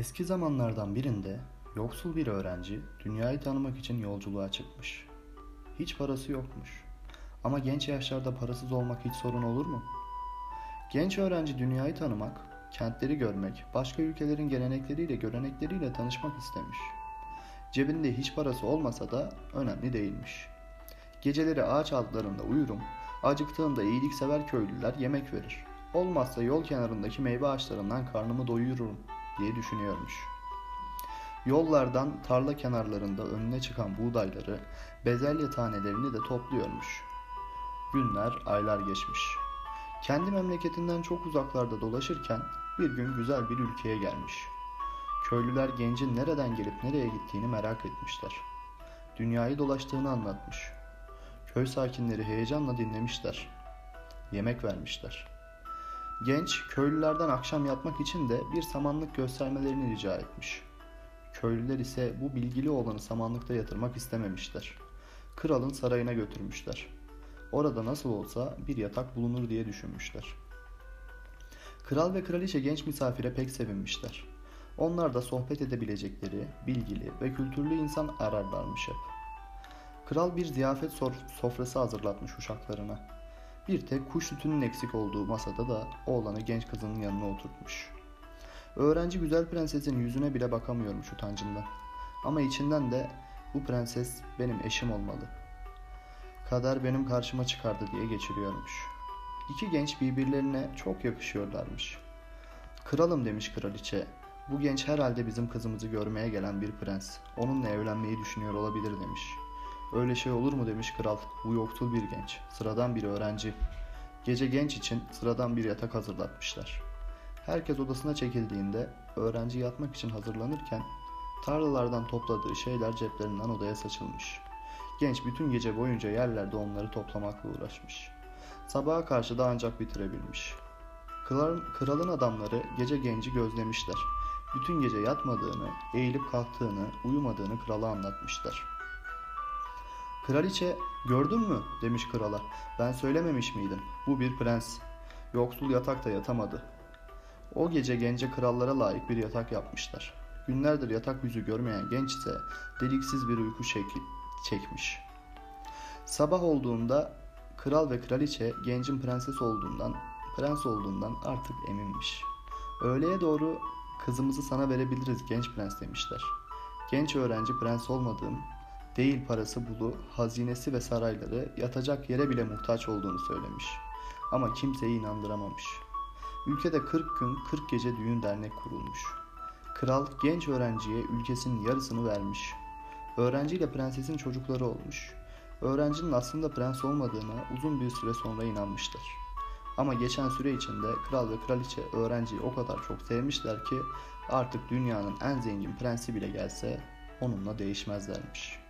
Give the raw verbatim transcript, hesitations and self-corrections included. Eski zamanlardan birinde yoksul bir öğrenci dünyayı tanımak için yolculuğa çıkmış. Hiç parası yokmuş. Ama genç yaşlarda parasız olmak hiç sorun olur mu? Genç öğrenci dünyayı tanımak, kentleri görmek, başka ülkelerin gelenekleriyle, görenekleriyle tanışmak istemiş. Cebinde hiç parası olmasa da önemli değilmiş. Geceleri ağaç altlarında uyurum, acıktığımda iyiliksever köylüler yemek verir. Olmazsa yol kenarındaki meyve ağaçlarından karnımı doyururum diye düşünüyormuş. Yollardan tarla kenarlarında önüne çıkan buğdayları, bezelye tanelerini de topluyormuş. Günler, aylar geçmiş. Kendi memleketinden çok uzaklarda dolaşırken bir gün güzel bir ülkeye gelmiş. Köylüler gencin nereden gelip nereye gittiğini merak etmişler. Dünyayı dolaştığını anlatmış. Köy sakinleri heyecanla dinlemişler. Yemek vermişler. Genç köylülerden akşam yatmak için de bir samanlık göstermelerini rica etmiş. Köylüler ise bu bilgili olanı samanlıkta yatırmak istememişler. Kralın sarayına götürmüşler. Orada nasıl olsa bir yatak bulunur diye düşünmüşler. Kral ve kraliçe genç misafire pek sevinmişler. Onlar da sohbet edebilecekleri, bilgili ve kültürlü insan ararlarmış hep. Kral bir ziyafet sofrası hazırlatmış uşaklarına. Bir tek kuş sütünün eksik olduğu masada da oğlanı genç kızının yanına oturtmuş. Öğrenci güzel prensesin yüzüne bile bakamıyormuş utancından. Ama içinden de bu prenses benim eşim olmalı. Kader benim karşıma çıkardı diye geçiriyormuş. İki genç birbirlerine çok yakışıyorlarmış. Kralım demiş kraliçe. Bu genç herhalde bizim kızımızı görmeye gelen bir prens. Onunla evlenmeyi düşünüyor olabilir demiş. Öyle şey olur mu demiş kral. Bu yoksul bir genç. Sıradan bir öğrenci. Gece genç için sıradan bir yatak hazırlatmışlar. Herkes odasına çekildiğinde öğrenci yatmak için hazırlanırken tarlalardan topladığı şeyler ceplerinden odaya saçılmış. Genç bütün gece boyunca yerlerde onları toplamakla uğraşmış. Sabaha karşı da ancak bitirebilmiş. Kralın adamları gece genci gözlemişler. Bütün gece yatmadığını, eğilip kalktığını, uyumadığını krala anlatmışlar. Kraliçe, gördün mü demiş krala. Ben söylememiş miydim? Bu bir prens. Yoksul yatakta yatamadı. O gece gence krallara layık bir yatak yapmışlar. Günlerdir yatak yüzü görmeyen genç ise deliksiz bir uyku şekli çekmiş. Sabah olduğunda kral ve kraliçe gencin prenses olduğundan, prens olduğundan artık eminmiş. Öğleye doğru kızımızı sana verebiliriz genç prens demişler. Genç öğrenci prens olmadığım, değil parası bulu, hazinesi ve sarayları, yatacak yere bile muhtaç olduğunu söylemiş. Ama kimseyi inandıramamış. Ülkede kırk gün kırk gece düğün dernek kurulmuş. Kral genç öğrenciye ülkesinin yarısını vermiş. Öğrenciyle prensesin çocukları olmuş. Öğrencinin aslında prens olmadığına uzun bir süre sonra inanmışlar. Ama geçen süre içinde kral ve kraliçe öğrenciyi o kadar çok sevmişler ki artık dünyanın en zengin prensi bile gelse onunla değişmezlermiş.